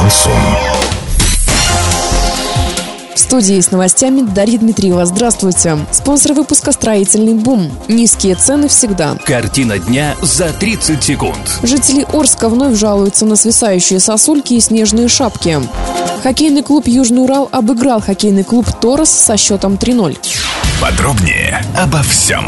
Шансон. В студии с новостями Дарья Дмитриева. Здравствуйте. Спонсор выпуска «Строительный бум». Низкие цены всегда. Картина дня за 30 секунд. Жители Орска вновь жалуются на свисающие сосульки и снежные шапки. Хоккейный клуб «Южный Урал» обыграл хоккейный клуб «Торос» со счетом 3-0. Подробнее обо всем.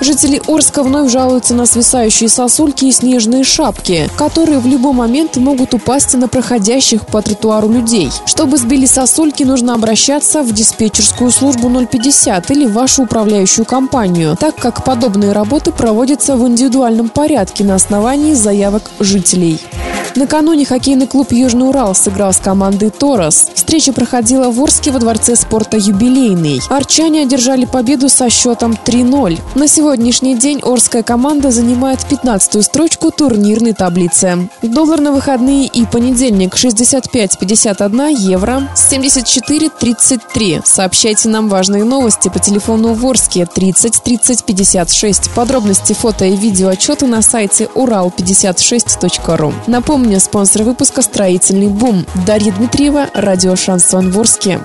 Жители Орска вновь жалуются на свисающие сосульки и снежные шапки, которые в любой момент могут упасть на проходящих по тротуару людей. Чтобы сбили сосульки, нужно обращаться в диспетчерскую службу 050 или вашу управляющую компанию, так как подобные работы проводятся в индивидуальном порядке на основании заявок жителей. Накануне хоккейный клуб «Южный Урал» сыграл с командой «Торос». Встреча проходила в Орске во дворце спорта «Юбилейный». Арчане одержали победу со счетом 3-0. На сегодняшний день орская команда занимает 15-ю строчку турнирной таблицы. Доллар на выходные и понедельник 65,51 евро, 74,33. Сообщайте нам важные новости по телефону в Орске 30 30 56. Подробности, фото и видеоотчеты на сайте урал56.ру. Напомню, спонсор выпуска «Строительный бум». Дарья Дмитриева, радио «Шансон» в Орске.